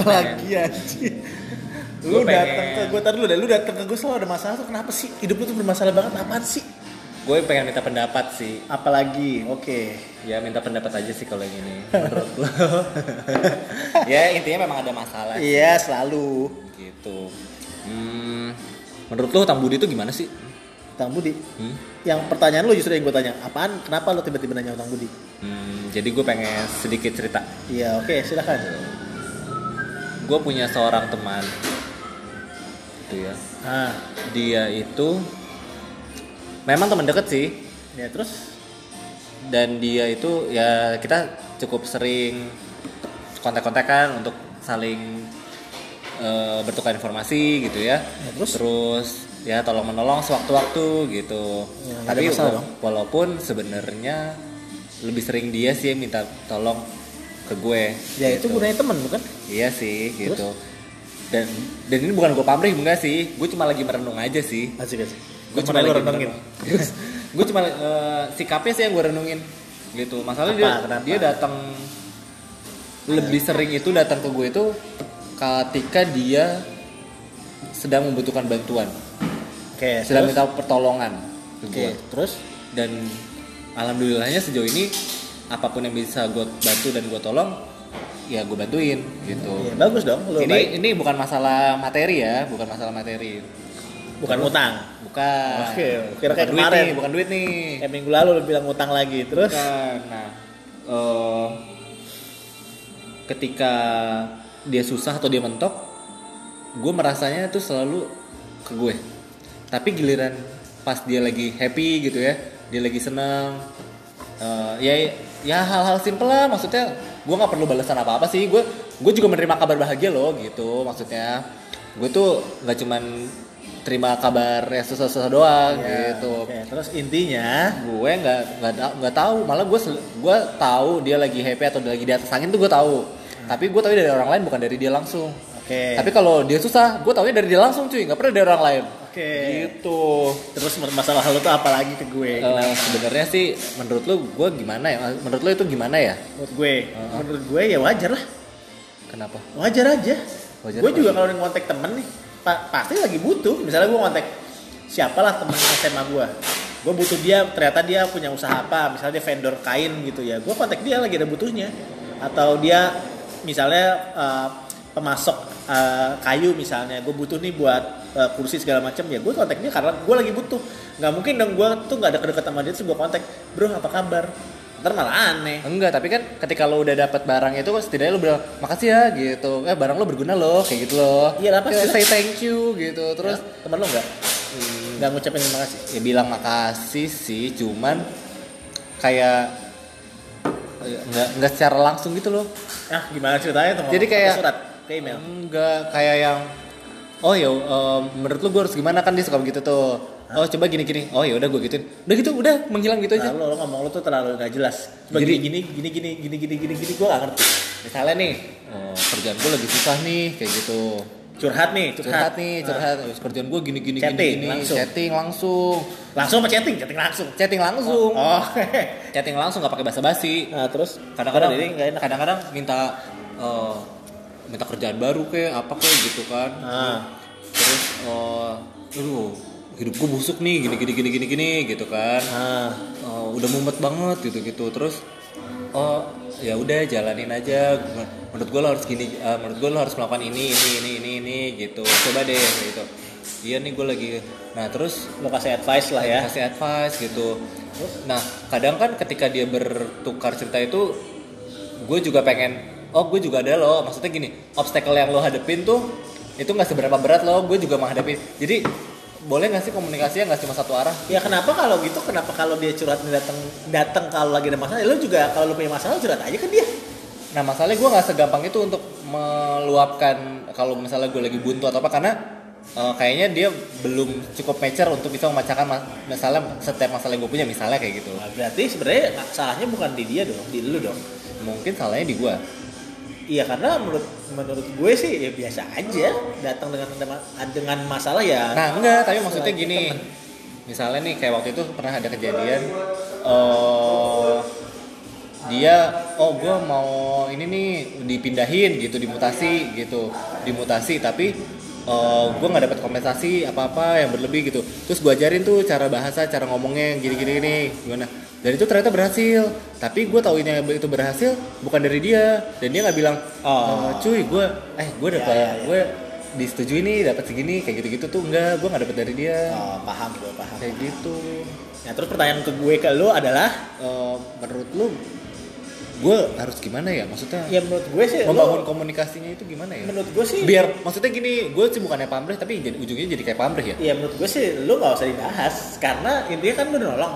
Lagi aja. Lu datang ke gue tadi lu datang ke gue selalu ada masalah tuh, kenapa sih? Hidup lu tuh bermasalah banget, apaan sih? Gue pengen minta pendapat sih. Apalagi, oke. Ya minta pendapat aja sih kalau yang ini menurut lo. Ya intinya memang ada masalah. Iya sih. Selalu. Gitu. Menurut lo Utang Budi itu gimana sih? Utang Budi? Yang pertanyaan lo justru yang gue tanya. Apaan? Kenapa lo tiba-tiba nanya Utang Budi? Jadi gue pengen sedikit cerita. Iya oke, silakan. Gue punya seorang teman. Itu ya. Dia itu memang teman deket sih. Ya terus? Dan dia itu ya kita cukup sering kontak-kontakan untuk saling bertukar informasi gitu ya. Ya terus ya tolong menolong sewaktu-waktu gitu. Ya, tapi walaupun sebenarnya lebih sering dia sih yang minta tolong ke gue. Ya gitu. Itu gunanya teman bukan? Iya sih terus? Gitu. Dan ini bukan gue pamrih enggak sih. Gue cuma lagi merenung aja sih. Asik-asik. Gue cuma lagi renungin. Gue cuma sikapnya sih yang gue renungin gitu. Masalahnya dia datang lebih sering itu datang ke gue itu ketika dia sedang membutuhkan bantuan. Oke, sedang minta pertolongan ke gue. Terus dan alhamdulillahnya sejauh ini apapun yang bisa gue bantu dan gue tolong ya gue bantuin gitu. Ya, bagus dong. Ini bukan masalah materi ya, bukan masalah materi. Bukan utang. Bukan. Oke, kira kayak kemarin nih, bukan duit nih. Kayak minggu lalu lu bilang utang lagi, terus bukan. Nah, ketika dia susah atau dia mentok, gue merasanya tuh selalu ke gue. Tapi giliran pas dia lagi happy gitu ya, dia lagi seneng, ya hal-hal simple lah, maksudnya gue nggak perlu balasan apa-apa sih. Gue juga menerima kabar bahagia loh gitu, maksudnya gue tuh nggak cuman terima kabar ya susah-susah doang ya, gitu. Okay. Terus intinya gue nggak tahu, malah gue tahu dia lagi happy atau lagi di atas angin tuh gue tahu. Tapi gue tahu dari orang lain bukan dari dia langsung. Okay. Tapi kalau dia susah, gue tahu dari dia langsung cuy, nggak pernah dari orang lain. Okay. Gitu. Terus masalah lu tuh apa lagi ke gue? Sebenarnya sih menurut lu gue gimana ya? Menurut lu itu gimana ya? Menurut gue ya wajar lah. Kenapa? Wajar aja. Gue juga kalau ngontek temen nih. Pasti lagi butuh, misalnya gue kontak siapalah teman SMA gue butuh dia, ternyata dia punya usaha apa, misalnya dia vendor kain gitu ya, gue kontak dia lagi ada butuhnya, atau dia misalnya pemasok kayu misalnya, gue butuh nih buat kursi segala macam ya, gue kontak dia karena gue lagi butuh, nggak mungkin dong gue tuh nggak ada kedekatan sama dia terus gue kontak, bro apa kabar? Ntar malah aneh. Enggak, tapi kan ketika lo udah dapat barang itu setidaknya lo bilang makasih ya gitu. Barang lo berguna lo, kayak gitu lo. Iya, apa sih? Say thank you gitu. Terus ya, teman lo enggak ngucapin terima kasih. Ya bilang makasih sih, cuman kayak enggak secara langsung gitu lo. Ah, gimana ceritanya tuh? Jadi kayak surat, ke email. Enggak, kayak yang oh ya menurut lo gue harus gimana, kan dia suka begitu tuh. Oh coba gini-gini. Oh ya udah gue gituin. Udah gitu udah menghilang gitu aja. Lo ngomong lo tuh terlalu enggak jelas. Coba gini-gini gue enggak ngerti. Misalnya nih, kerjaan gue lagi susah nih kayak gitu. Curhat nih. Kerjaan gue gini-gini. Chatting langsung. Oh. Chatting langsung enggak pakai basa-basi. Nah, terus kadang-kadang ini enggak enak. Kadang-kadang minta kerjaan baru kayak apa kayak gitu kan. Terus hidup gue busuk nih gini gitu kan, udah mumet banget gitu terus ya udah jalanin aja, menurut gue lo harus gini, menurut gue lo harus melakukan ini gitu, coba deh gitu, iya nih gue lagi, nah terus lo kasih advice gitu. Nah kadang kan ketika dia bertukar cerita itu gue juga pengen, oh gue juga ada lo, maksudnya gini, obstacle yang lo hadepin tuh itu nggak seberapa berat lo, gue juga menghadapi, jadi boleh nggak sih komunikasinya nggak cuma satu arah? Ya kenapa kalau dia curhat datang kalau lagi ada masalah, ya lo juga kalau lo punya masalah curhat aja ke dia. Nah masalahnya gue nggak segampang itu untuk meluapkan kalau misalnya gue lagi buntu atau apa, karena kayaknya dia belum cukup mature untuk bisa memecahkan masalah setiap masalah yang gue punya misalnya kayak gitu. Nah, berarti sebenarnya salahnya bukan di dia dong, di lu dong. Mungkin salahnya di gue. Iya karena menurut gue sih ya biasa aja datang dengan masalah ya. Nah enggak, tapi maksudnya gini. Misalnya nih kayak waktu itu pernah ada kejadian dia oh gue mau ini nih dipindahin gitu, dimutasi gitu, dimutasi, tapi gue nggak dapat kompensasi apa-apa yang berlebih gitu. Terus gue ajarin tuh cara bahasa, cara ngomongnya gini-gini gimana, dan itu ternyata berhasil. Tapi gue tauinnya itu berhasil bukan dari dia, dan dia nggak bilang cuy gue dapat gue disetujui nih dapat segini kayak gitu-gitu tuh, enggak, gue nggak dapat dari dia. Paham, gue paham kayak gitu. Nah terus pertanyaan ke gue, ke lo adalah menurut lo gue harus gimana ya, maksudnya ya menurut gue sih membangun komunikasinya itu gimana ya, menurut gue sih biar maksudnya gini, gue sih bukannya pamrih tapi ujungnya jadi kayak pamrih ya. Iya menurut gue sih lo nggak usah dibahas, karena intinya kan lo udah nolong.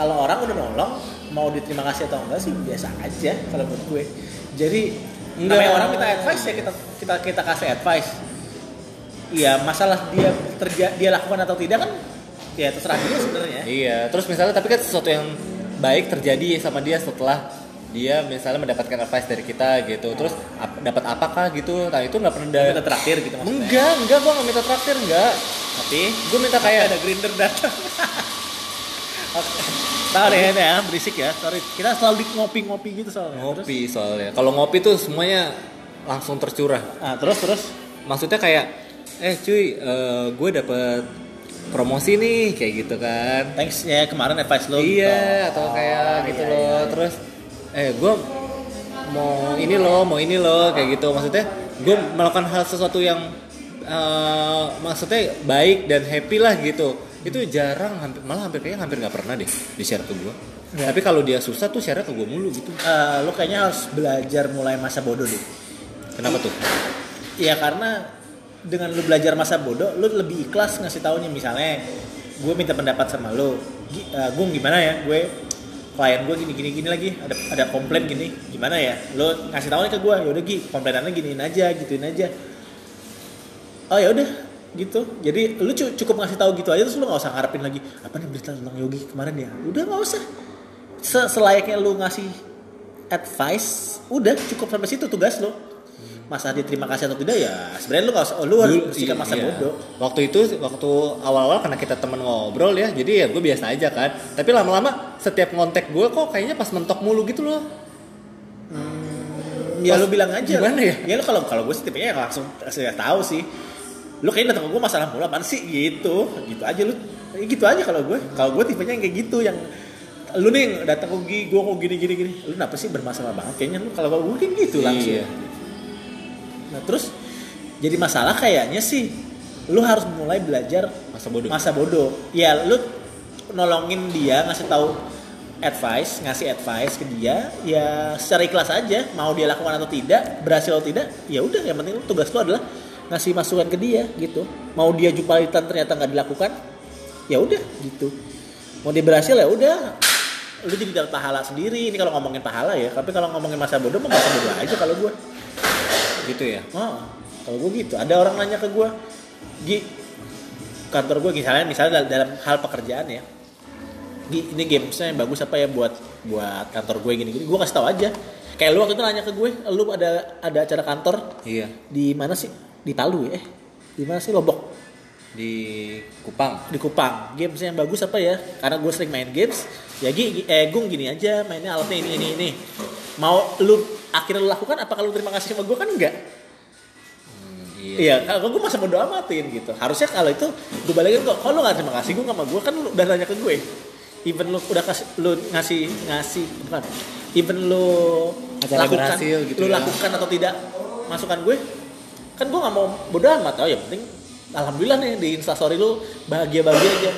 Kalau orang udah nolong mau diterima kasih atau enggak sih biasa aja kalau menurut gue. Jadi namanya orang minta advice ya kita kasih advice. Iya masalah dia lakukan atau tidak kan ya terserah dia sebenarnya. Iya terus misalnya tapi kan sesuatu yang baik terjadi sama dia setelah dia misalnya mendapatkan advice dari kita gitu. Terus dapat apakah gitu? Nah itu nggak pernah minta traktir gitu maksudnya. Enggak gue nggak minta traktir, enggak. Tapi gue minta kayak ada grinder datang. Sorry ya, berisik ya. Sorry. Kita selalu ngopi gitu soalnya. Ngopi terus? Soalnya. Kalau ngopi tuh semuanya langsung tercurah. Ah terus. Maksudnya kayak cuy, gue dapet promosi nih kayak gitu kan. Thanks ya kemarin advice lo. Iya gitu. Atau kayak gitu iya, loh. Iya. Terus gue mau ini loh kayak gitu. Maksudnya gue melakukan hal sesuatu yang maksudnya baik dan happy lah gitu. Itu jarang, hampir nggak pernah deh di share ke gue ya. Tapi kalau dia susah tuh share ke gue mulu gitu. Lo kayaknya harus belajar mulai masa bodoh deh. Kenapa tuh? Ya karena dengan lo belajar masa bodoh lo lebih ikhlas ngasih taunya. Misalnya gue minta pendapat sama lo, Gung gimana ya, gue klien gue gini lagi ada komplain gini, gimana ya, lo ngasih taunya ke gue, yaudah Gi komplainannya gituin aja oh yaudah gitu. Jadi lo cukup ngasih tahu gitu aja, terus lo nggak usah ngarepin lagi apa nih berita tentang Yogi kemarin ya, udah nggak usah. Selayaknya lo ngasih advice udah cukup sampai situ tugas lo. Masalah dia terima kasih atau tidak ya sebenarnya lu nggak usah, lu harus bersikap masa bodoh. Waktu awal-awal karena kita temen ngobrol ya, jadi ya gue biasa aja kan. Tapi lama-lama setiap ngontek gue kok kayaknya pas mentok mulu gitu loh. Ya lu bilang aja. Gimana ya? Ya lu kalau gue sih tipenya langsung saya tahu sih. Lu kayaknya datang ke gue masalah mulu apaan sih gitu aja lu. Gitu aja kalau gue. Kalau gue tipenya yang kayak gitu, yang lu nih datang ke gue kok gini. Lu kenapa sih bermasalah banget? Kayaknya lu kalau gue kan gitu langsung. Iya. Nah, terus jadi masalah kayaknya sih lu harus mulai belajar masa bodoh. Ya lu nolongin dia, ngasih advice ke dia ya secara ikhlas aja, mau dia lakukan atau tidak, berhasil atau tidak ya udah, yang penting tugas lu adalah ngasih masukan ke dia gitu. Mau dia jumpalitan ternyata nggak dilakukan ya udah gitu, mau dia berhasil ya udah, lu jadi dapat pahala sendiri. Ini kalau ngomongin pahala ya, tapi kalau ngomongin masa bodoh aja kalau gue gitu ya. Kalau gue gitu, ada orang nanya ke gue, Gi, kantor gue misalnya dalam hal pekerjaan ya, Gi, ini gamesnya yang bagus apa ya buat kantor gue gini-gini, gue kasih tau aja. Kayak lu waktu itu nanya ke gue, lu ada acara kantor, iya, di mana sih? Di Palu ya? Di mana sih? Lombok? Di Kupang. Gamesnya yang bagus apa ya? Karena gue sering main games, ya Gi, Gung gini aja, mainnya alatnya ini. Mau lu akhirnya lu lakukan, apa kalau terima kasih sama gue kan enggak? Iya. Kalau gue masa bodo amatin gitu. Harusnya kalau itu gue balikin kok. Kalau lu nggak terima kasih gue sama gue kan lu udah nanya ke gue. Even lu udah ngasih, even lu lakukan, gitu lu ya, lakukan atau tidak masukan gue, kan gue nggak mau bodo amat. Oh ya penting, alhamdulillah nih di Instastory lu bahagia aja.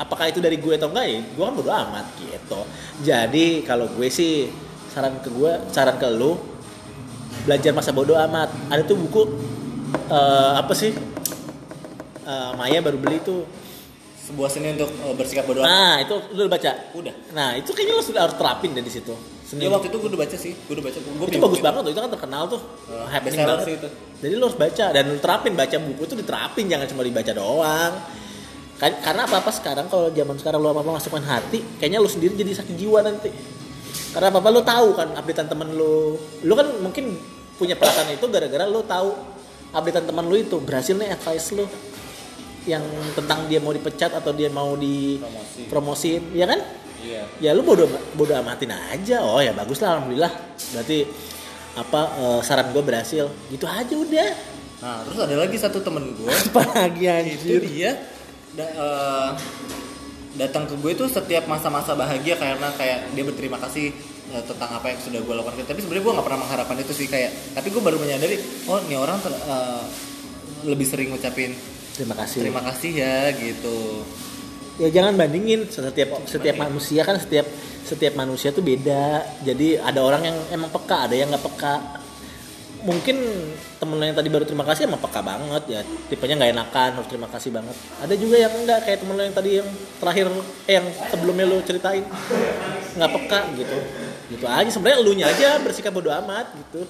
Apakah itu dari gue atau enggak ya? Gue kan bodo amat gitu. Jadi kalau gue sih saran ke lu belajar masa bodoh amat. Ada tuh buku Maya baru beli tuh, sebuah seni untuk bersikap bodoh amat. Nah itu lu udah baca? Udah. Nah itu kayaknya lu sudah harus terapin dari situ. Ya waktu itu gue udah baca. Itu bagus banget tuh, itu kan terkenal tuh, happening banget itu. Jadi lu harus baca dan lu terapin, baca buku itu diterapin, jangan cuma dibaca doang. Karena apa-apa sekarang, kalau zaman sekarang lu apa-apa masukkan hati, kayaknya lu sendiri jadi sakit jiwa nanti. Karena apa-apa lo tahu kan updatean teman lo kan mungkin punya perasaan itu gara-gara lo tahu updatean teman lo itu berhasilnya advice lo yang tentang dia mau dipecat atau dia mau dipromosin, ya kan? Ya lu bodo amatin aja. Oh ya bagus lah, alhamdulillah. Berarti apa saran gue berhasil. Gitu aja udah. Nah terus ada lagi satu temen gue. Apa lagi anjir? Itu dia datang ke gue tuh setiap masa-masa bahagia karena kayak dia berterima kasih tentang apa yang sudah gue lakukan. Tapi sebenarnya gue nggak pernah mengharapkan itu sih kayak. Tapi gue baru menyadari, oh ini orang lebih sering ngucapin terima kasih ya gitu. Ya jangan bandingin setiap manusia kan setiap manusia tuh beda. Jadi ada orang yang emang peka, ada yang nggak peka. Mungkin temen lo yang tadi baru terima kasih emang peka banget ya, tipenya nggak enakan harus terima kasih banget. Ada juga yang enggak, kayak temen lo yang tadi yang terakhir yang sebelumnya lo ceritain nggak peka gitu aja. Sebenarnya elunya aja bersikap bodo amat gitu.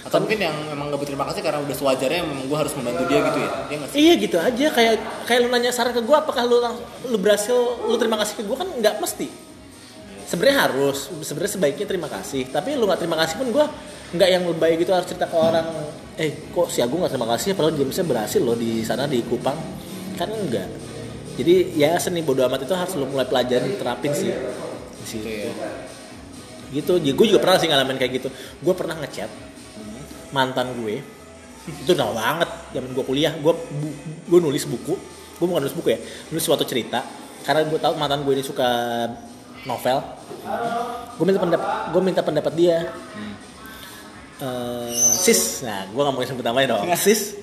Atau mungkin yang memang nggak berterima kasih karena udah sewajarnya memang gue harus membantu dia gitu ya, dia nggak sih? Iya gitu aja, kayak lo nanya saran ke gue apakah lo berhasil lo terima kasih ke gue, kan nggak mesti. Sebenarnya sebaiknya terima kasih, tapi lu nggak terima kasih pun gue nggak yang lebay gitu harus cerita ke orang kok si Agung nggak terima kasih padahal dia misalnya berhasil loh di sana di Kupang, kan enggak. Jadi ya seni bodo amat itu harus lu mulai pelajarin, terapin sih di situ gitu. Jadi gue juga pernah sih ngalamin kayak gitu. Gue pernah ngechat mantan gue itu lama banget zaman gue kuliah. Gue nulis buku, gue bukan nulis buku ya, nulis suatu cerita karena gue tahu mantan gue ini suka novel. Gue minta pendapat dia. Sis, nah gue nggak mau sebut namanya dong. Sis,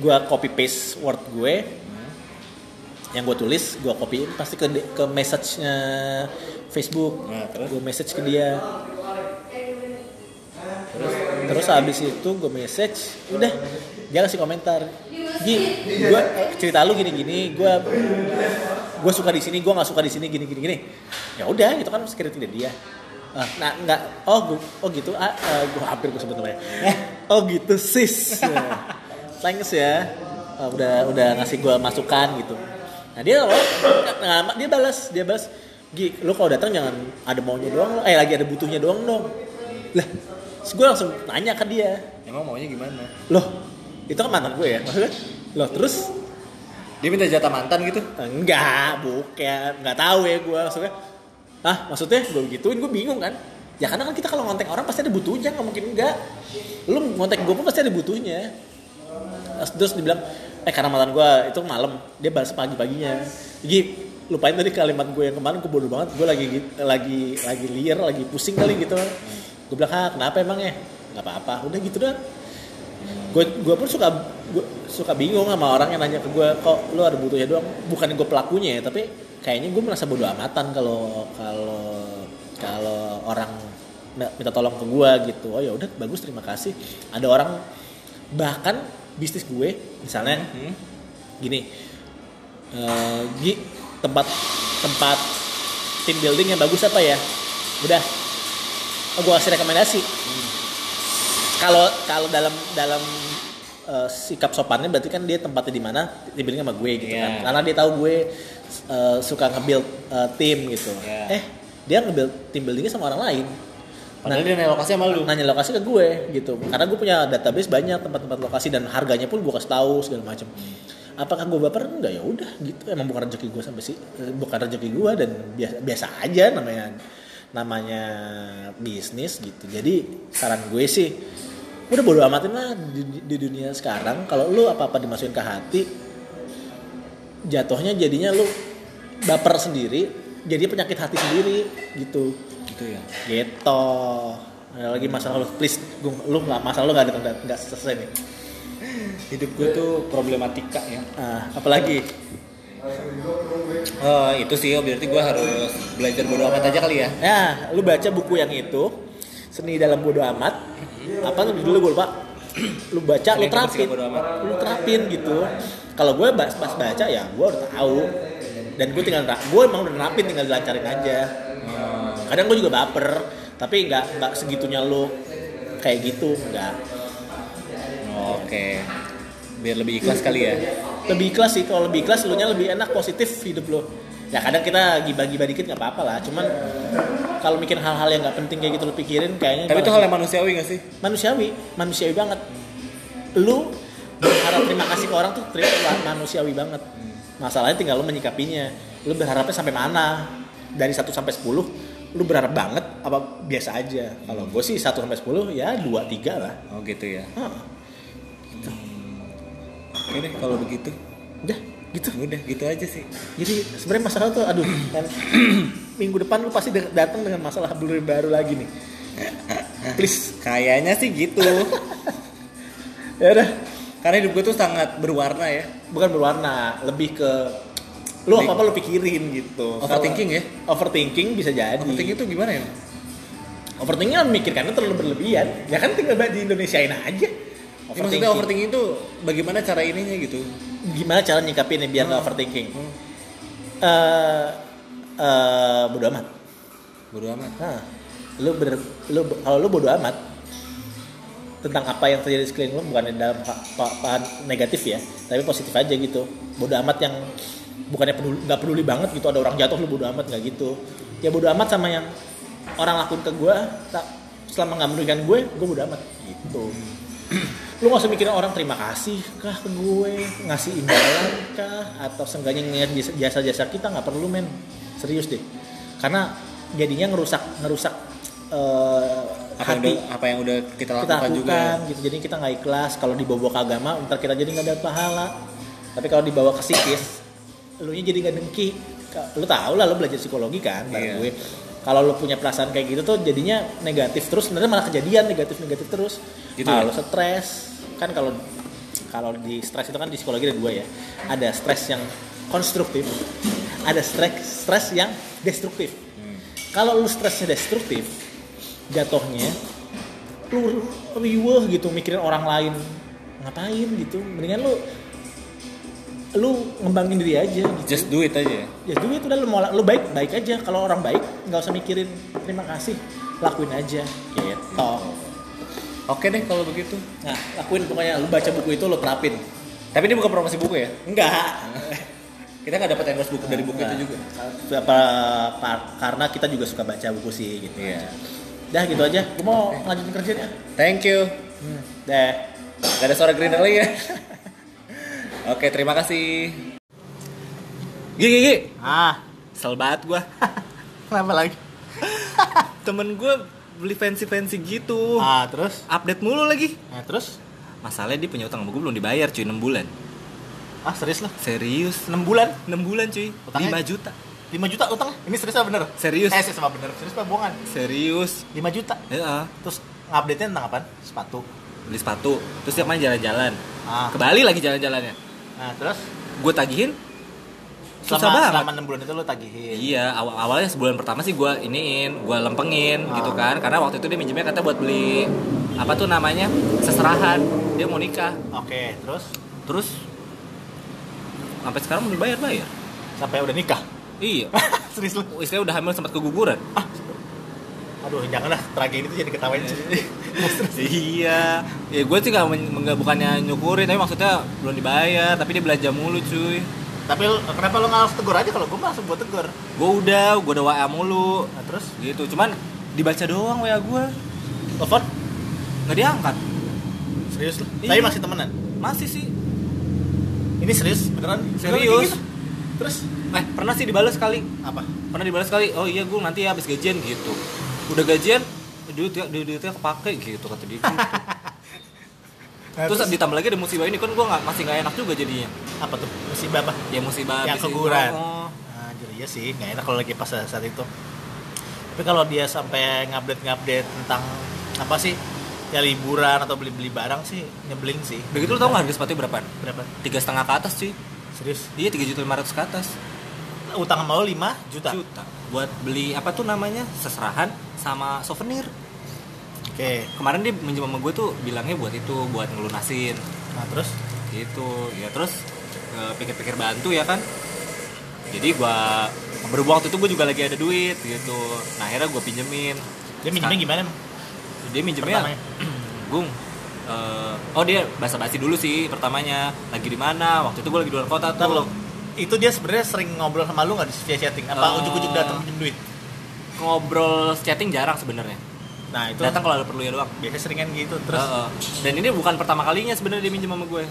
gue copy paste word gue yang gue tulis, gue copyin pasti ke message-nya Facebook. Nah, gue message ke dia. Terus habis itu gue message, udah dia kasih komentar, gue cerita lu gini-gini, gue suka di sini, gue nggak suka di sini, gini-gini. Ya udah, itu kan sekiranya tidak dia. Nah nggak, gitu, gue hampir gue sebut namanya. Oh gitu sis, thanks ya, udah ngasih gue masukan gitu. Nah dia balas, lu kalau datang jangan ada maunya doang, lagi ada butuhnya doang dong. Lah, gue langsung nanya ke dia, emang maunya gimana? Loh, itu kan mantan gue ya, maksudnya? Loh, terus? Dia minta jatah mantan gitu? Enggak, bukan, gak tahu ya gue maksudnya. Hah, maksudnya gue gituin, gue bingung kan? Ya karena kan kita kalau ngontek orang pasti ada butuhnya, gak mungkin enggak. Lu ngontek gue pun pasti ada butuhnya. Terus dibilang, karena mantan gue itu malam, dia balas pagi-paginya. Jadi, lupain tadi kalimat gue yang kemarin, gue bodoh banget, gue lagi liar, lagi pusing kali gitu. Gue bilang, kenapa emangnya? Gak apa-apa, udah gitu doang. Gue pun suka bingung sama orang yang nanya ke gue, kok lu ada butuhnya doang? Bukan gue pelakunya ya, tapi kayaknya gue merasa bodo amatan kalau orang minta tolong ke gue gitu. Oh ya udah, bagus, terima kasih. Ada orang bahkan bisnis gue misalnya gini, tempat team building yang bagus apa ya? Udah, gue kasih rekomendasi. Kalau dalam sikap sopannya berarti kan dia tempatnya di mana, dibilangnya sama gue gitu kan. Karena dia tahu gue suka nge-build tim gitu. Yeah. Dia nge-build tim buildingnya sama orang lain. Padahal dia nanya lokasi sama lu. Nanya lokasi ke gue gitu. Karena gue punya database banyak tempat-tempat lokasi dan harganya pun gue kasih tahu segala macam. Apakah gue baper? Enggak, ya udah gitu. Emang bukan rezeki gue dan biasa aja namanya bisnis gitu. Jadi saran gue sih udah bodo amatin lah di dunia sekarang. Kalau lu apa-apa dimasukin ke hati, jatuhnya jadinya lu baper sendiri, jadi penyakit hati sendiri gitu ya gitu. Ada lagi masalah lu, please Gung, lu nggak masalah lu nggak selesai nih. Hidup gue tuh problematika ya. Apalagi itu sih, berarti gue harus belajar bodo amat aja kali ya. Ya, lu baca buku yang itu, Seni Dalam Bodo Amat. Apa tuh judulnya gue lupa. Lu baca, lu terapin. Lu terapin gitu. Kalau gue pas baca ya gue udah tahu. Dan gue tinggal udah nerapin, tinggal dilancarin aja. Kadang gue juga baper, tapi enggak segitunya lu kayak gitu, enggak. Oke. Biar lebih ikhlas kali ya. Lebih ikhlas sih, kalau lebih ikhlas elunya lebih enak, positif hidup lo. Ya kadang kita gibah-gibah dikit gak apa-apa lah, cuman kalau mikir hal-hal yang gak penting kayak gitu lo pikirin kayaknya. Tapi itu hal yang manusiawi gak sih? Manusiawi banget. Lu berharap terima kasih ke orang tuh manusiawi banget. Masalahnya tinggal lo menyikapinya, lu berharapnya sampai mana. dari 1 sampai 10 lu berharap banget apa biasa aja? Kalau gue sih 1 sampai 10 ya 2 3 lah. Oh gitu ya. Gitu. Oke deh kalau begitu. Udah gitu aja sih. Jadi sebenarnya masalah tuh aduh kan minggu depan lu pasti datang dengan masalah baru lagi nih. Please, kayaknya sih gitu. Ya udah. Karena hidup gue tuh sangat berwarna ya. Bukan berwarna, lebih ke lu apa-apa lu pikirin gitu. Overthinking ya? Overthinking bisa jadi. Overthinking itu gimana ya? Overthinking kan mikirkannya terlalu berlebihan. Ya kan tinggal di Indonesiain aja. Ya, maksudnya overthinking itu bagaimana cara ininya gitu? Gimana cara nyikapinnya biar gak overthinking? Bodo amat. Bodo amat? Nah, kalau lu bodo amat tentang apa yang terjadi di sekeliling lu, bukan dalam negatif ya, tapi positif aja gitu. Bodo amat yang bukannya nggak peduli banget gitu, ada orang jatuh lu bodo amat, nggak gitu ya. Bodo amat sama yang orang lakuin ke gue, selama nggak merugikan gue bodo amat gitu. Lu nggak usah mikirin orang terima kasih kah ke gue, ngasih imbalan kah, atau seenggaknya ngeliat jasa-jasa kita, nggak perlu men, serius deh. Karena jadinya ngerusak apa yang udah kita lakukan juga gitu. Jadi kita nggak ikhlas. Kalau dibawa ke agama ntar kita jadi nggak dapat pahala, tapi kalau dibawa ke psikis lu nya jadi nggak dengki. Lu tau lah, lu belajar psikologi kan bareng gue. Kalau lu punya perasaan kayak gitu tuh jadinya negatif terus, sebenarnya malah kejadian negatif terus gitu. Kalau stres kan, kalau di stres itu kan di psikologi ada dua ya, ada stres yang konstruktif, ada stres yang destruktif. Kalau lu stresnya destruktif, jatuhnya lu riweh gitu mikirin orang lain ngapain gitu. Mendingan lu ngembangin diri aja gitu. Just do it udah. Lu baik aja. Kalau orang baik gak usah mikirin terima kasih, lakuin aja gitu. Oke deh kalau begitu. Nah lakuin pokoknya, lu baca buku itu lu terapin. Tapi ini bukan promosi buku ya? Enggak. Kita gak dapat endorse buku dari buku itu juga karena kita juga suka baca buku sih gitu. Dah gitu aja, gue mau lanjutin kerjanya. Thank you. Dah gak ada suara green lagi ya. Oke, terima kasih. Gigi. Sel banget gua. Kenapa lagi? Temen gua beli fancy gitu. Terus? Update mulu lagi. Terus? Masalahnya dia punya utang sama gua belum dibayar, cuy, 6 bulan. Serius lah? Serius, 6 bulan? 6 bulan, cuy. Utangnya? 5 juta. 5 juta utang? Ini serius apa bener? Serius. Serius apa bener? Serius apa bohongan? Serius. 5 juta? Iya. Terus update-nya tentang apaan? Sepatu. Beli sepatu. Terus tiap main jalan-jalan. Ke Bali lagi jalan-jalannya. Nah terus? Gue tagihin selama 6 bulan itu lo tagihin? Iya, awalnya sebulan pertama sih gue lempengin gitu kan. Karena waktu itu dia minjemnya kata buat beli apa tuh namanya, seserahan. Dia mau nikah. Oke, terus sampai sekarang belum bayar-bayar. Sampai udah nikah? Iya. Serius lo? Istrinya udah hamil sempat keguguran. Aduh, janganlah tragedi itu jadi ketawain. Iya. Ya gue sih enggak bukannya nyukurin, tapi maksudnya belum dibayar, tapi dia belanja mulu, cuy. Tapi kenapa lo enggak langsung tegur aja? Kalau gue langsung buat tegur. Gue udah WA mulu. Nah, terus gitu. Cuman dibaca doang WA gue. Telepon enggak diangkat. Serius lo? Tapi masih temenan? Masih sih. Ini serius beneran? Serius. Terus pernah sih dibalas sekali. Apa? Pernah dibalas sekali. Oh iya, gue nanti habis gajian gitu. Udah gajian, duitnya kepake gitu kata dia. Gitu. Terus ditambah lagi ada musibah ini kan, gue masih nggak enak juga jadinya. Apa tuh musibah apa? Ya musibah yang keguguran. Jadi ya sih nggak enak kalau lagi pas saat itu. Tapi kalau dia sampai ngupdate tentang apa sih ya liburan atau beli barang sih nyebelin sih. Begitu lo tau nggak harga sepatu berapaan? Berapa? 3,5 ke atas sih. Serius? Iya 3.500.000 ke atas. Utang sama lo 5 juta. Buat beli apa tuh namanya, seserahan sama souvenir. Oke. Kemarin dia minjem sama gue tuh bilangnya buat itu, buat ngelunasin. Nah terus? Gitu. Ya terus pikir-pikir bantu ya kan. Jadi gue berhubung waktu itu gue juga lagi ada duit gitu. Nah akhirnya gue pinjemin. Dia minjemnya gimana? Dia minjemnya Gung. Dia basa-basi dulu sih pertamanya. Lagi di mana? Waktu itu gue lagi di luar kota tuh. Itu dia sebenarnya sering ngobrol sama lu enggak di via chatting? Apa ujuk-ujuk datang pinjem duit? Ngobrol chatting jarang sebenarnya. Nah, itu datang kalau ada perlunya doang. Biasanya seringan gitu terus. Dan ini bukan pertama kalinya sebenarnya dia minjem sama gue.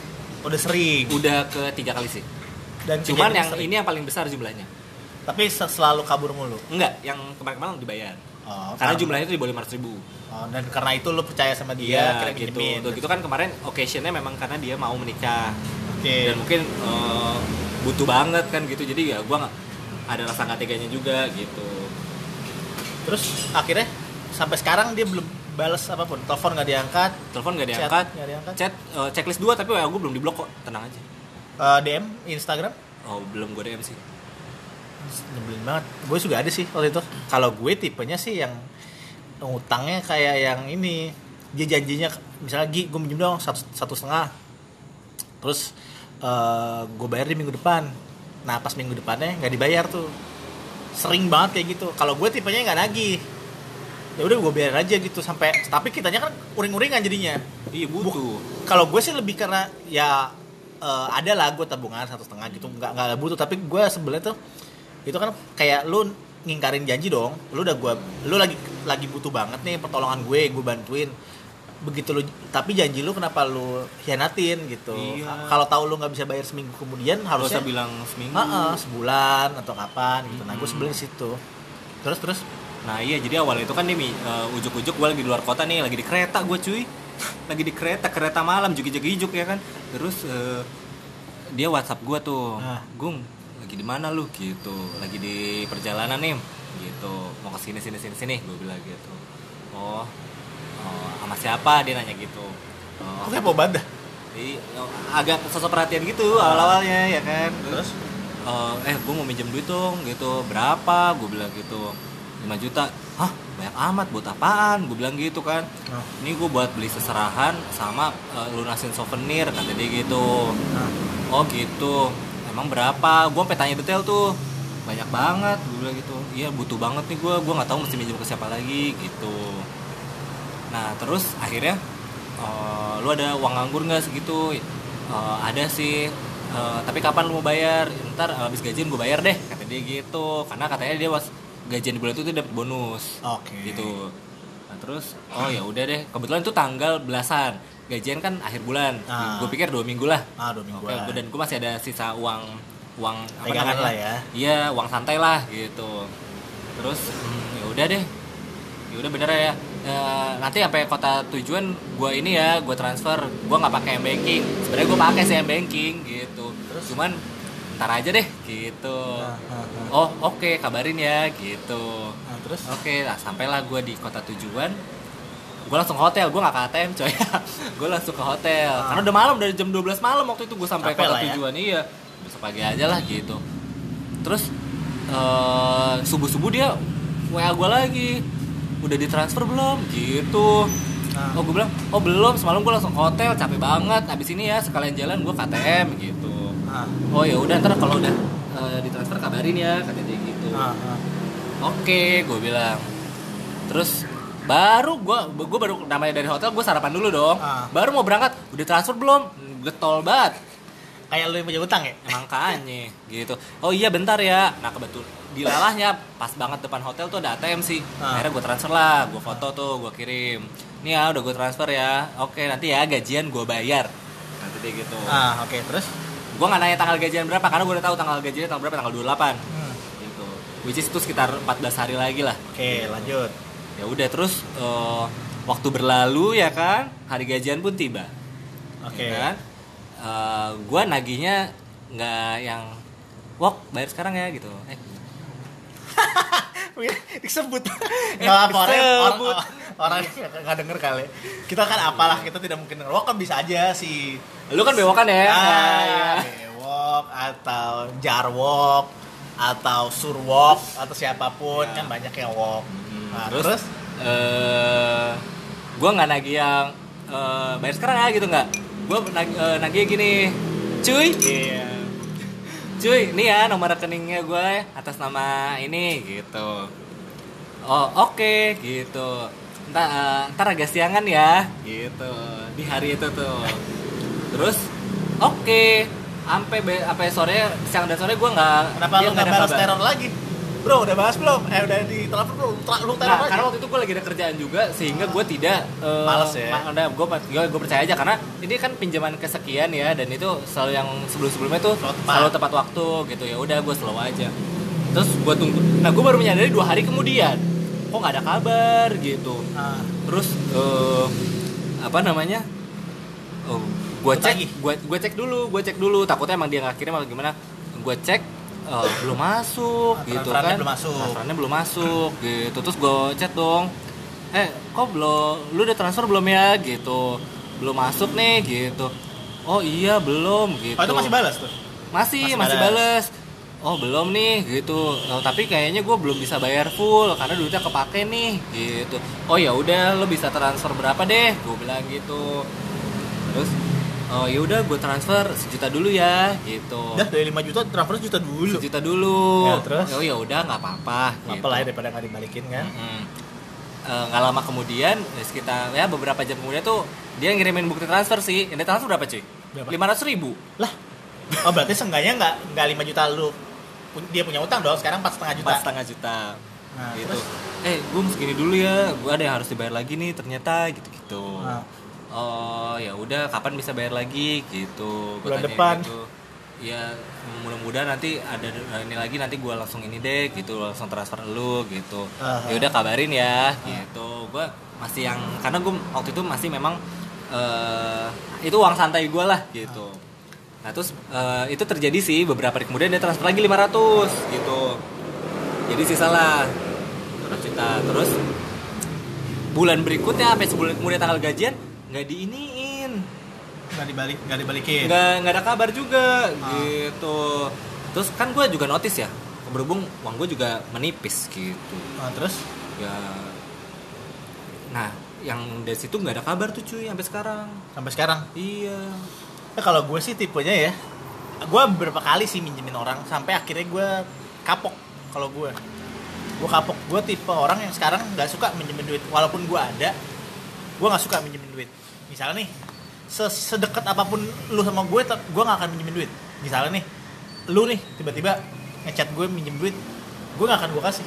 Udah sering. Udah ke 3 kali sih. Dan cuman yang sering. Ini yang paling besar jumlahnya. Tapi selalu kabur mulu? Enggak, yang kemarin-kemarin dibayar. Oh, karena jumlahnya itu di bawah 500.000. Oh, dan karena itu lo percaya sama dia, ya, kira-kira gitu. Tuh, gitu kan kemarin occasionnya memang karena dia mau menikah. Okay. Dan mungkin butuh banget kan gitu. Jadi ya gue ada rasa nggak teganya juga gitu. Terus akhirnya sampai sekarang dia belum balas apapun. Telepon nggak diangkat. Chat checklist 2 tapi WA gue belum diblok kok. Tenang aja. DM Instagram? Oh belum gue DM sih. Nyebelin banget. Gue juga ada sih waktu itu. Kalau gue tipenya sih yang utangnya kayak yang ini. Dia janjinya misalnya Gi, gue minjem dong 1,5. Terus gue bayar di minggu depan. Nah pas minggu depannya gak dibayar tuh. Sering banget kayak gitu. Kalau gue tipenya gak nagih. Ya udah gue bayar aja gitu sampai. Tapi kitanya kan uring-uringan jadinya. Iya butuh. Kalau gue sih lebih karena ya ada lah gue tabungan 1,5 gitu. Gak butuh. Tapi gue sebenernya tuh itu kan kayak lu ngingkarin janji dong. Lu udah gua lu lagi butuh banget nih pertolongan gue bantuin. Begitu lu tapi janji lu kenapa lu hianatin gitu. Iya. Kalau tahu lu enggak bisa bayar seminggu kemudian harusnya bilang seminggu, sebulan atau kapan gitu. Nah, gue sebelin situ. Terus. Nah, iya jadi awalnya itu kan nih ujuk-ujuk gue lagi di luar kota nih, lagi di kereta gue cuy. Lagi di kereta malam juki-juki-juk ya kan. Terus dia WhatsApp gue tuh. Nah. Gung, lagi di mana lu gitu, lagi di perjalanan nih gitu, mau ke sini gue bilang gitu. Oh sama siapa dia nanya gitu. Oke mau banget agak sosok perhatian gitu awal-awalnya ya kan. Terus gue mau minjem duit dong gitu, berapa gue bilang gitu. 5 juta. Hah banyak amat buat apaan gue bilang gitu kan. Ini gue buat beli seserahan sama lunasin souvenir kata dia gitu. Oh gitu. Emang berapa? Gue sampai tanya detail tuh. Banyak banget gue bilang gitu. Iya butuh banget nih gue gak tahu mesti minjem ke siapa lagi gitu. Nah terus akhirnya lu ada uang nganggur gak segitu? Ada sih. Tapi kapan lu mau bayar? Ntar abis gajian gue bayar deh kata dia gitu. Karena katanya dia pas gajian di bulan itu dia dapet bonus. Okay. Gitu. Nah terus oh ya udah deh. Kebetulan itu tanggal belasan. Gajian kan akhir bulan, gue pikir 2 minggu lah. 2 mingguan. Dan gue masih ada sisa uang apa namanya ya? Iya, uang santai lah gitu. Terus ya udah deh, ya udah bener ya. Nanti sampai kota tujuan gue ini ya, gue transfer. Gue nggak pakai m-banking. Sebenarnya gue pakai sih m-banking gitu. Terus? Cuman ntar aja deh gitu. Oke, kabarin ya gitu. Terus? Oke, nah, sampailah gue di kota tujuan. Gue langsung ke hotel, gue gak ke ATM coy. Gue langsung ke hotel. Karena udah malam, dari jam 12 malam waktu itu gue sampai ke tujuan ya? Iya, besok pagi aja lah gitu. Terus subuh-subuh dia WA gue lagi. Udah ditransfer belum? Gitu. Oh gue bilang, oh belum, semalam gue langsung ke hotel, capek banget. Abis ini ya sekalian jalan gue ke ATM gitu. Oh ya udah ntar kalau udah ditransfer kabarin ya, kata dia gitu. Oke, gue bilang. Terus baru gue baru namanya dari hotel gue sarapan dulu dong. Baru mau berangkat udah transfer belum, getol banget kayak lu yang punya utang ya makanya gitu. Oh iya bentar ya. Nah kebetulan dilalahnya pas banget depan hotel tuh ada ATM sih. Akhirnya gue transfer lah, gue foto tuh gue kirim nih ya udah gue transfer ya. Oke nanti ya gajian gue bayar nanti deh gitu. Oke. Terus gue nggak nanya tanggal gajian berapa karena gue udah tahu tanggal gajiannya tanggal berapa, tanggal 28 gitu, which is itu sekitar 14 hari lagi lah. Oke. Lanjut. Ya udah terus waktu berlalu ya kan, hari gajian pun tiba. Oke. Ya kan? Gua nagihnya nggak yang wok bayar sekarang ya gitu. Disebut. Orang nggak denger kali. Kita kan apalah kita tidak mungkin denger. Wok kan bisa aja sih. Lu kan bewokan ya. Bewok atau jarwok atau surwok atau siapapun ya. Kan banyak yang wok. Nah, terus gue nggak nagih yang bayar sekarang ya gitu nggak. Gue nagih gini, cuy. Yeah. Cuy, ini ya nomor rekeningnya gue atas nama ini gitu. Oh oke. Gitu. Ntar agak siangan ya gitu di hari itu tuh. Terus oke. Sampai sore, siang dan sore gue nggak. Kenapa lu nggak balas teror lagi? Bro, udah bahas belum? Udah di telepon belum? Nah, karena waktu itu gue lagi ada kerjaan juga sehingga gue tidak malas ya. Gue percaya aja karena ini kan pinjaman kesekian ya dan itu selalu yang sebelum-sebelumnya tuh selalu tepat waktu gitu ya. Udah gue slow aja. Terus gue tunggu. Nah, gue baru menyadari 2 hari kemudian, kok nggak ada kabar gitu. Terus gue cek dulu takutnya emang dia nggak kirim atau gimana. Gue cek belum masuk gitu kan, transferannya belum masuk gitu. Terus gue chat dong, kok belum, lu udah transfer belum ya gitu, belum masuk nih gitu. Oh iya belum gitu. Itu masih balas tuh? Masih balas. Oh belum nih gitu. Oh, tapi kayaknya gue belum bisa bayar full karena duitnya kepake nih gitu. Oh ya udah, lo bisa transfer berapa deh? Gue bilang gitu. Terus oh ya udah, gue transfer 1 juta dulu ya gitu. Dah dari 5 juta transfer 1 juta dulu. 1 juta dulu. Ya, terus? Oh ya udah, nggak apa-apa. Gitu. Apalah ya, daripada nggak dibalikin kan? Nggak lama kemudian, sekitar ya beberapa jam kemudian tuh dia ngirimin bukti transfer sih. Ini transfer berapa cuy? 500.000 lah. Oh berarti seenggaknya nggak 5 juta lu. Dia punya utang dong, sekarang 4,5 juta. 4,5 juta. Nah, gitu. Terus? Gue segini dulu ya, gue ada yang harus dibayar lagi nih ternyata gitu-gitu. Nah. Oh ya udah, kapan bisa bayar lagi gitu? Bulan depan. Gitu. Ya mudah-mudahan nanti ada ini lagi, nanti gue langsung ini deh gitu, langsung transfer lu gitu. Ya udah kabarin ya gitu. Gue masih yang karena gue waktu itu masih memang itu uang santai gue lah gitu. Nah terus itu terjadi sih beberapa hari kemudian dia transfer lagi 500 gitu. Jadi sisalah 200 juta. Terus bulan berikutnya sampai sebulan kemudian tanggal gajian nggak diiniin, nggak dibalikin, nggak ada kabar juga gitu. Terus kan gue juga notice ya, berhubung uang gue juga menipis gitu. Terus ya, nah yang dari situ nggak ada kabar tuh cuy sampai sekarang. Iya. Nah, kalau gue sih tipenya ya, gue beberapa kali sih minjemin orang sampai akhirnya gue kapok. Kalau gue kapok. Gue tipe orang yang sekarang nggak suka minjemin duit. Walaupun gue ada, gue nggak suka minjemin duit. Misalnya nih, sedekat apapun lu sama gue nggak akan minjemin duit. Misalnya nih, lu nih tiba-tiba ngechat gue minjem duit, gue nggak akan gue kasih.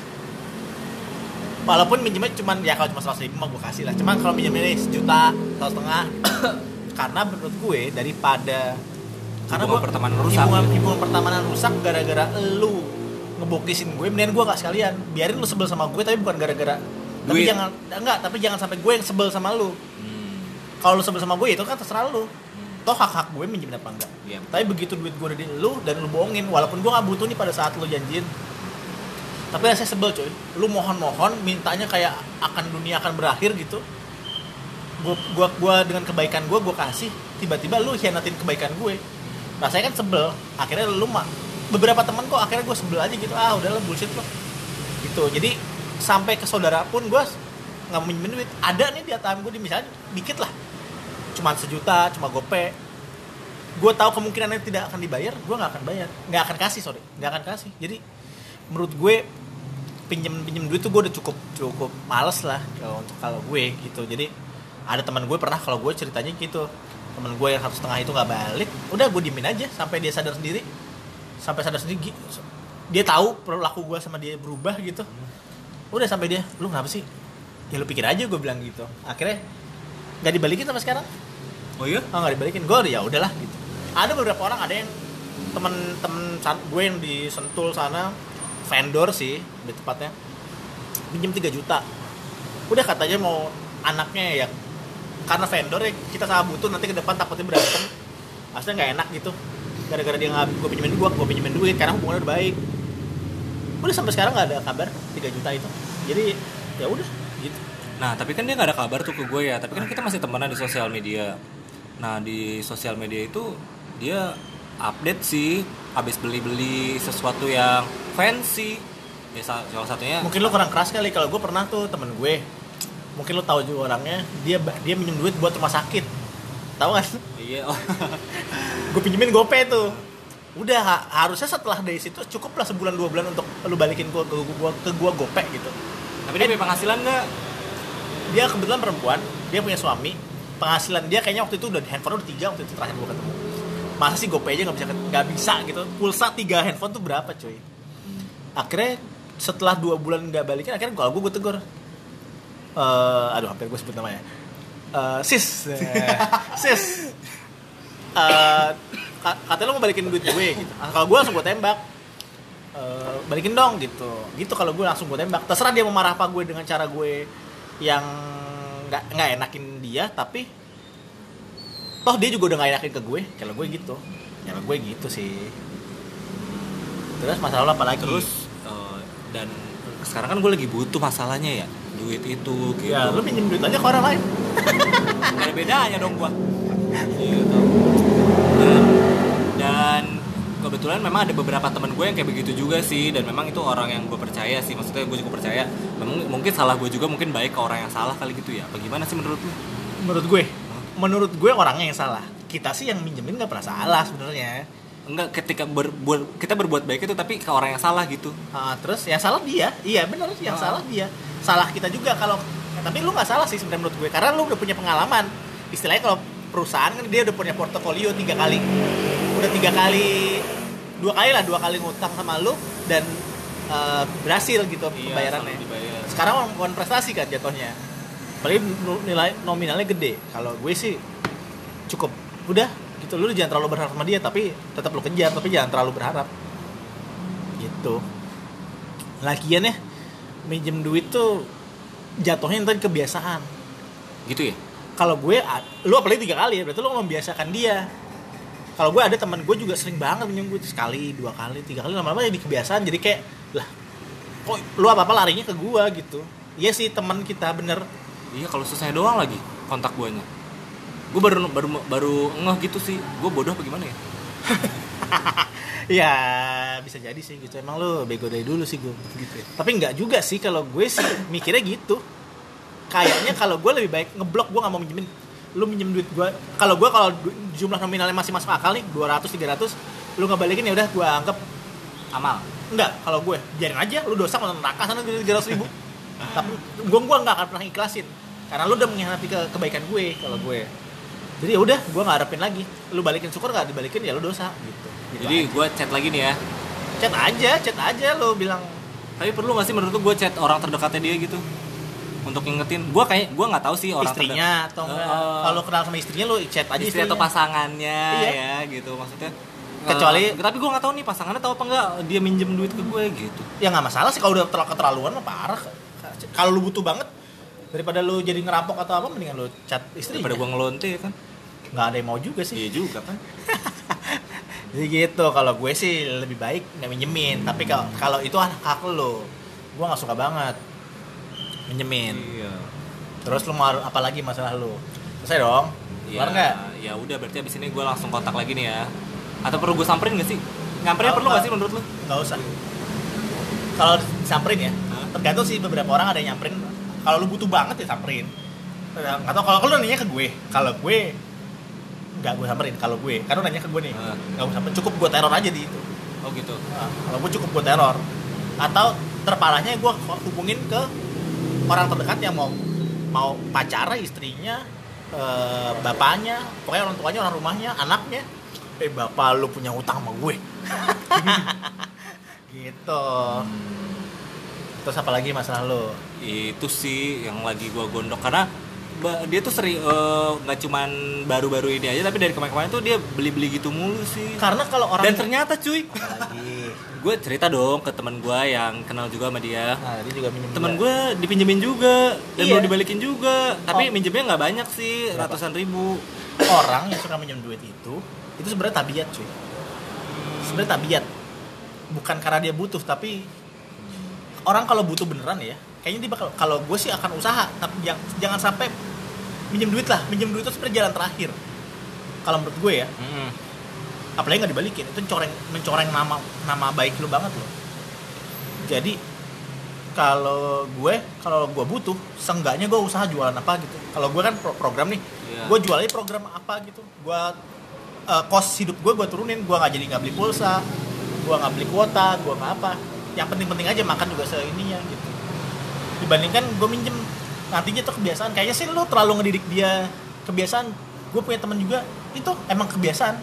Walaupun minjemnya kalau cuma 100.000 mah gue kasih lah. Cuman kalau minjemin nih 1 juta, 1,5 juta karena menurut gue daripada hubungan pertemanan rusak gara-gara elu ngebokisin gue, mendingan gue nggak sekalian. Biarin lu sebel sama gue tapi bukan gara-gara duit. Tapi jangan sampai gue yang sebel sama lu. Kalau lu sebel sama gue itu kan terserah lu. Toh hak gue minjemin apa enggak. Tapi begitu duit gue udah di lu dan lu bohongin, walaupun gue nggak butuh nih pada saat lu janjiin, tapi saya sebel coy. Lu mohon mintanya kayak dunia akan berakhir gitu. Gue dengan kebaikan gue kasih, tiba-tiba lu hianatin kebaikan gue. Rasanya kan sebel. Akhirnya lu beberapa teman kok akhirnya gue sebel aja gitu. Ah udahlah bullshit lo gitu. Jadi sampai ke saudara pun gue nggak minjemin duit. Ada nih di ATM gue, misalnya dikit lah, cuma 1 juta, cuma gope. Gue tahu kemungkinannya tidak akan dibayar, gue nggak akan bayar, nggak akan kasih. Jadi menurut gue pinjem duit tuh gue udah cukup males lah kalau gue gitu. Jadi ada teman gue pernah, kalau gue ceritanya gitu, teman gue yang 1,5 itu nggak balik, udah gue diemin aja sampai dia sadar sendiri, dia tahu perilaku gue sama dia berubah gitu. Udah sampai dia, lu kenapa sih? Ya lu pikir aja, gue bilang gitu. Akhirnya nggak dibalikin sampai sekarang. Oh iya? Nggak dibalikin, gue ya udahlah gitu. Ada beberapa orang, ada yang temen gue yang di Sentul sana, vendor sih lebih tepatnya, pinjam 3 juta, udah katanya mau anaknya ya, karena vendor ya kita sama butuh, nanti ke depan takutnya berantem. Aslinya nggak enak gitu, gara-gara dia nggak, gue pinjemin duit karena hubungannya udah baik. Udah sampai sekarang nggak ada kabar 3 juta itu. Jadi ya udah gitu. Nah tapi kan dia nggak ada kabar tuh ke gue ya, tapi kan kita masih temenan di sosial media. Nah di sosial media itu dia update sih habis beli sesuatu yang fancy ya, salah satunya mungkin lo kurang keras kali. Kalau gue pernah tuh, temen gue, mungkin lo tahu juga orangnya, dia minjem duit buat rumah sakit, tahu kan? Iya. Gue pinjemin gopay tuh, udah harusnya setelah dari situ cukup lah 1-2 bulan untuk lo balikin ke gua gopay gitu. Tapi dia punya penghasilan nggak? Dia kebetulan perempuan, dia punya suami, penghasilan dia kayaknya waktu itu udah handphone udah 3 waktu itu terakhir gue ketemu. Masa sih gopay aja nggak bisa gitu? Pulsa 3 handphone tuh berapa cuy? Akhirnya setelah 2 bulan nggak balikin, akhirnya kalau gue tegur. Aduh hampir gue sebut namanya, sis katanya lo mau balikin duit gue gitu. Kalau gue langsung gue tembak, balikin dong gitu. Gitu kalau gue langsung gue tembak. Terserah dia mau marah apa gue dengan cara gue yang nggak enakin dia, tapi toh dia juga udah nggak enakin ke gue. Kalau gue gitu, ya gue gitu sih. Terus masalah lo apa lagi? Terus dan sekarang kan gue lagi butuh masalahnya ya, duit itu gitu. Ya lo pinjam duit aja ke orang lain. Gak ada bedanya dong gue gitu. Dan kebetulan memang ada beberapa teman gue yang kayak begitu juga sih. Dan memang itu orang yang gue percaya sih. Maksudnya gue cukup percaya. Mungkin salah gue juga, mungkin baik ke orang yang salah kali gitu ya. Apa gimana sih menurut lo? Menurut gue orangnya yang salah. Kita sih yang minjemin gak pernah salah sebenarnya. Enggak, ketika kita berbuat baik itu tapi ke orang yang salah gitu. Terus yang salah dia. Iya benar, yang salah dia. Salah kita juga kalau tapi lu enggak salah sih sebenarnya menurut gue, karena lu udah punya pengalaman. Istilahnya kalau perusahaan kan dia udah punya portofolio 3 kali. Udah 3 kali, 2 kali ngutang sama lu dan berhasil gitu pembayarannya. Iya, sekarang orang prestasi kan jatuhnya. Paling nilai nominalnya gede. Kalau gue sih cukup udah gitu, lu jangan terlalu berharap sama dia, tapi tetap lu kejar, tapi jangan terlalu berharap gitu. Lagian ya minjem duit tuh jatuhnya ntar kebiasaan gitu ya. Kalau gue, lu apalagi 3 kali ya, berarti lu membiasakan dia. Kalau gue ada teman gue juga sering banget minjem duit, sekali, 2 kali, 3 kali, lama-lama jadi kebiasaan. Jadi kayak lah kok lu apa-apa larinya ke gue gitu. Iya sih teman kita bener. Iya kalau susah doang lagi kontak guanya. Gue baru ngeh gitu sih. Gue bodoh apa gimana ya? Ya bisa jadi sih gitu. Emang lo bego dari dulu sih gue gitu ya. Tapi enggak juga sih kalau gue sih mikirnya gitu. Kayaknya kalau gue lebih baik ngeblok. Gue gak mau minjemin. Lu minjem duit gue, kalau jumlah nominalnya masih masuk akal nih 200, 300, lu ngebalikin ya udah gue anggap amal. Enggak, kalau gue biarin aja. Lu dosa mau neraka sana 300 ribu. Tapi gue gak akan pernah ikhlasin, karena lu udah mengkhianati kebaikan gue. Kalau gue jadi udah, gue nggak harapin lagi. Lu balikin syukur nggak dibalikin ya lu dosa gitu. Jadi gue chat lagi nih ya. Chat aja lu bilang. Tapi perlu nggak sih menurut lu gue chat orang terdekatnya dia gitu untuk ngingetin? Gue nggak tahu sih orang istrinya atau kalau kenal sama istrinya lu chat aja. Istri atau pasangannya ya gitu maksudnya. Kecuali tapi gue nggak tahu nih pasangannya tahu apa enggak dia minjem duit ke gue gitu. Ya nggak masalah sih kalau udah keterlaluan mah parah. Kalau lu butuh banget daripada lu jadi ngerampok atau apa mendingan lu chat istrinya. Daripada gue ngelonte ya kan. Nggak ada yang mau juga sih. Iya juga kan. Jadi gitu, kalau gue sih lebih baik nggak minjemin. Tapi kalau itu hak lo, gue nggak suka banget minjemin. Iya. Terus lo mau apalagi masalah lo? Selesai dong. Keluar nggak? Ya udah, berarti abis ini gue langsung kontak lagi nih ya. Atau perlu gue samperin nggak sih? Nyamperin perlu nggak sih menurut lo? Nggak usah. Kalau samperin ya, tergantung sih, beberapa orang ada yang nyamperin. Kalau lo butuh banget ya samperin. Atau kalau lo nanya ke gue, kalau gue nggak gue samperin. Kalau gue karena nanya ke gue nih nggak gue samperin, cukup gue teror aja di itu. Oh gitu. Kalau gue cukup gue teror, atau terparahnya gue hubungin ke orang terdekat yang mau pacara, istrinya, bapaknya, pokoknya orang tuanya, orang rumahnya, anaknya. Bapak lu punya utang sama gue. Gitu. Terus apa lagi masalah lo? Itu sih yang lagi gue gondok, karena dia tuh sering nggak cuman baru-baru ini aja, tapi dari kemarin-kemarin tuh dia beli-beli gitu mulu sih. Karena kalau orang dan ternyata cuy, gue cerita dong ke teman gue yang kenal juga sama dia. Dia juga minjem. Teman gue dipinjemin juga dan belum dibalikin juga. Tapi minjemnya nggak banyak sih, ratusan ribu. Orang yang suka minjem duit itu sebenarnya tabiat cuy. Sebenarnya tabiat. Bukan karena dia butuh, tapi orang kalau butuh beneran ya, kayaknya dia bakal. Kalau gue sih akan usaha, tapi jangan sampai minjem duit lah. Minjem duit itu sebenarnya jalan terakhir kalau menurut gue ya. Apalagi nggak dibalikin, itu mencoreng nama baik lo banget lo. Jadi kalau gue butuh, seenggaknya gue usaha jualan apa gitu. Kalau gue kan program nih, gue jualin program apa gitu. Gue kos hidup gue turunin. Gue nggak jadi nggak beli pulsa, gue nggak beli kuota, gue nggak apa. Yang penting-penting aja, makan juga seininya gitu. Dibandingkan gue minjem nantinya tuh kebiasaan. Kayaknya sih lo terlalu ngedidik dia. Kebiasaan. Gue punya teman juga itu emang kebiasaan.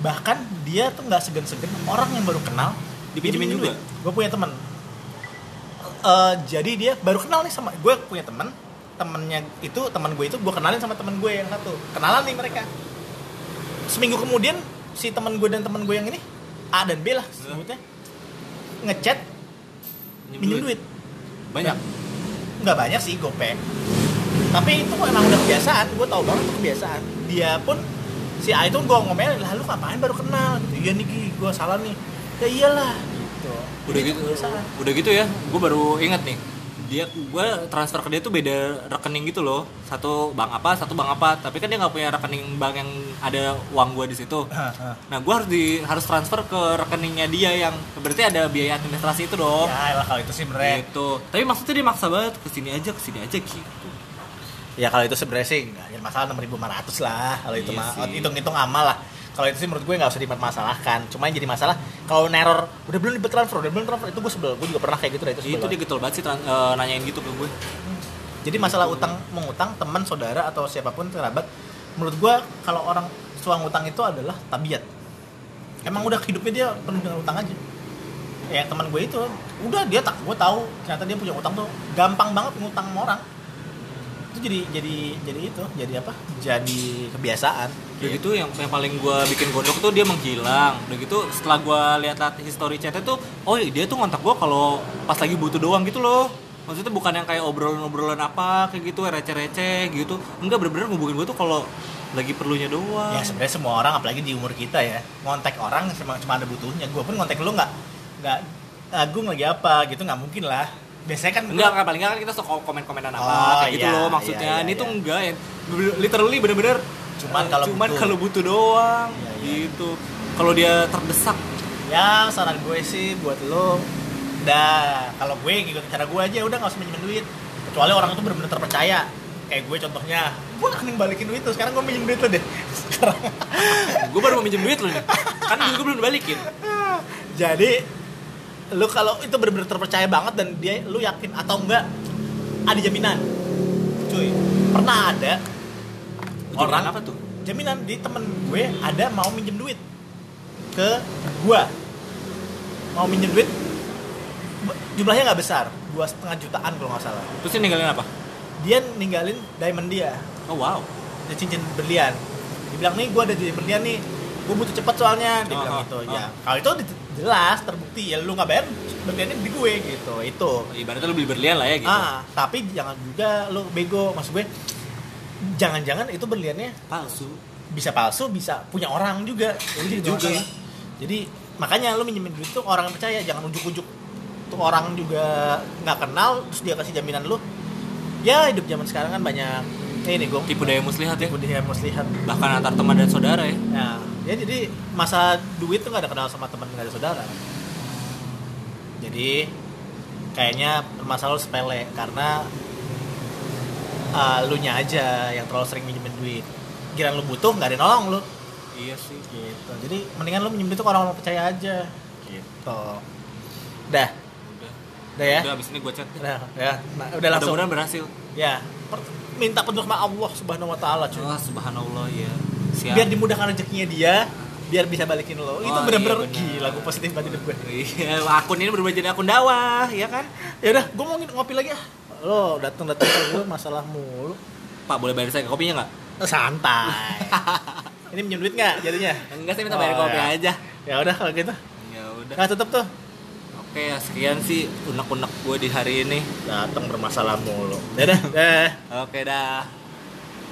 Bahkan dia tuh gak segan-segan orang yang baru kenal dipinjemin juga. Gue punya teman jadi dia baru kenal nih sama gue. Punya temennya itu, teman gue itu gue kenalin sama teman gue yang satu. Kenalan nih mereka. Seminggu kemudian si teman gue dan teman gue yang ini A dan B lah sebutnya ngechat minjem duit. Banyak? Nggak banyak sih, gopay. Tapi itu emang udah kebiasaan, gue tau banget itu kebiasaan. Dia pun, si A itu gue ngomel, lah lu ngapain baru kenal? Iya nih Gi, gue salah nih. Ya iyalah gitu. Udah gitu ya, gue baru inget nih. Dia, gue transfer ke dia tuh beda rekening gitu loh. Satu bank apa. Tapi kan dia nggak punya rekening bank yang ada uang gue di situ. Nah, gue harus transfer ke rekeningnya dia yang berarti ada biaya administrasi itu dong. Ya lah kalau itu sih bener. Gitu. Tapi maksudnya dia maksa banget kesini aja gitu. Ya kalau itu sebenarnya sih nggak ada masalah, 6.500 lah. Kalau itu mah hitung-hitung amal lah. Kalau itu sih menurut gue nggak usah dipermasalahkan. Cuma yang jadi masalah kalau neror udah belum ditransfer itu gue sebel. Gue juga pernah kayak gitu deh, itu sebel. Itu dia getol banget sih nanyain gitu ke gue. Jadi masalah utang mengutang teman, saudara atau siapapun kerabat, menurut gue kalau orang suang utang itu adalah tabiat. Emang udah hidupnya dia penuh dengan utang aja. Ya teman gue itu udah dia tak gue tahu ternyata dia punya utang tuh gampang banget ngutang sama orang. Itu jadi kebiasaan. Udah gitu yang paling gue bikin gondok tuh dia menghilang. Udah gitu setelah gue lihat history chatnya tuh, oh dia tuh ngontak gue kalau pas lagi butuh doang gitu loh. Maksudnya bukan yang kayak obrolan apa kayak gitu receh gitu. Enggak, bener-bener ngubungin gue tuh kalau lagi perlunya doang. Ya sebenarnya semua orang apalagi di umur kita ya, ngontak orang cuma ada butuhnya. Gue pun ngontak lu nggak Agung lagi apa gitu, nggak mungkin lah. Biasanya kan enggak paling enggak kan kita suka komen-komenan apa kayak gitu loh maksudnya. Ini tuh enggak ya. Literally bener-bener cuman kalau butuh doang gitu. Kalau dia terdesak. Ya saran gue sih buat lo udah, kalau gue ngikut cara gue aja udah enggak usah minjem duit. Kecuali orang itu bener-bener terpercaya. Kayak gue contohnya, gue akan balikin duit tuh. Sekarang gue minjem duit lo deh. Sekarang gue baru mau minjem duit lo nih. Kan gue belum balikin. Jadi lu kalau itu bener-bener terpercaya banget dan dia lu yakin atau enggak ada jaminan, cuy. Pernah ada orang apa tuh jaminan di temen gue ada mau minjem duit ke gue, mau minjem duit jumlahnya nggak besar, 2,5 jutaan kalau nggak salah. Terus dia ninggalin apa? Dia ninggalin diamond dia. Oh wow. Dia cincin berlian. Dibilang nih gue ada cincin berlian nih, gue butuh cepet soalnya. Dia bilang gitu. Ya kalau itu jelas terbukti ya lu nggak bayar berliannya di gue gitu. Itu ibaratnya lu beli berlian lah ya gitu. Tapi jangan juga lu bego, maksud gue jangan-jangan itu berliannya palsu bisa punya orang juga. Jadi makanya lu minjemin duit tuh orang yang percaya, jangan unjuk-unjuk tuh orang juga nggak kenal terus dia kasih jaminan lu. Ya hidup zaman sekarang kan banyak ini gue tipu daya muslihat bahkan antar teman dan saudara ya. Nah, ya jadi masa duit tuh nggak ada kenal sama teman, nggak ada saudara. Jadi kayaknya permasalahan sepele karena lu nya aja yang terlalu sering minjemin duit. Kira lu butuh nggak ada nolong lu. Iya sih gitu. Jadi mendingan lu minjem duit tuh orang-orang percaya aja. Gitu. Udah ya. Udah abis ini gue chat. Udah langsung. Mudah-mudahan berhasil. Ya. Minta petunjuk sama Allah Subhanahu wa taala, cuy. Allah Subhanallah ya. Siap. Biar dimudahkan rezekinya dia, biar bisa balikin lo. Itu benar-benar gila, gue positif banget hidup gue. Iya, akun ini berubah jadi akun dakwah, ya kan? Ya udah, gue mau ngopi lagi ah. Lo datang ke gue masalah mulu. Pak, boleh bayar saya kopinya enggak? Santai. Ini minjem duit enggak jadinya? Enggak, saya minta bayar kopi aja. Ya udah kalau gitu. Ya udah. Nah, tutup tuh. Oke, sekian sih unek-unek gue di hari ini. Datang bermasalah mulu. Dadah. Oke, dah.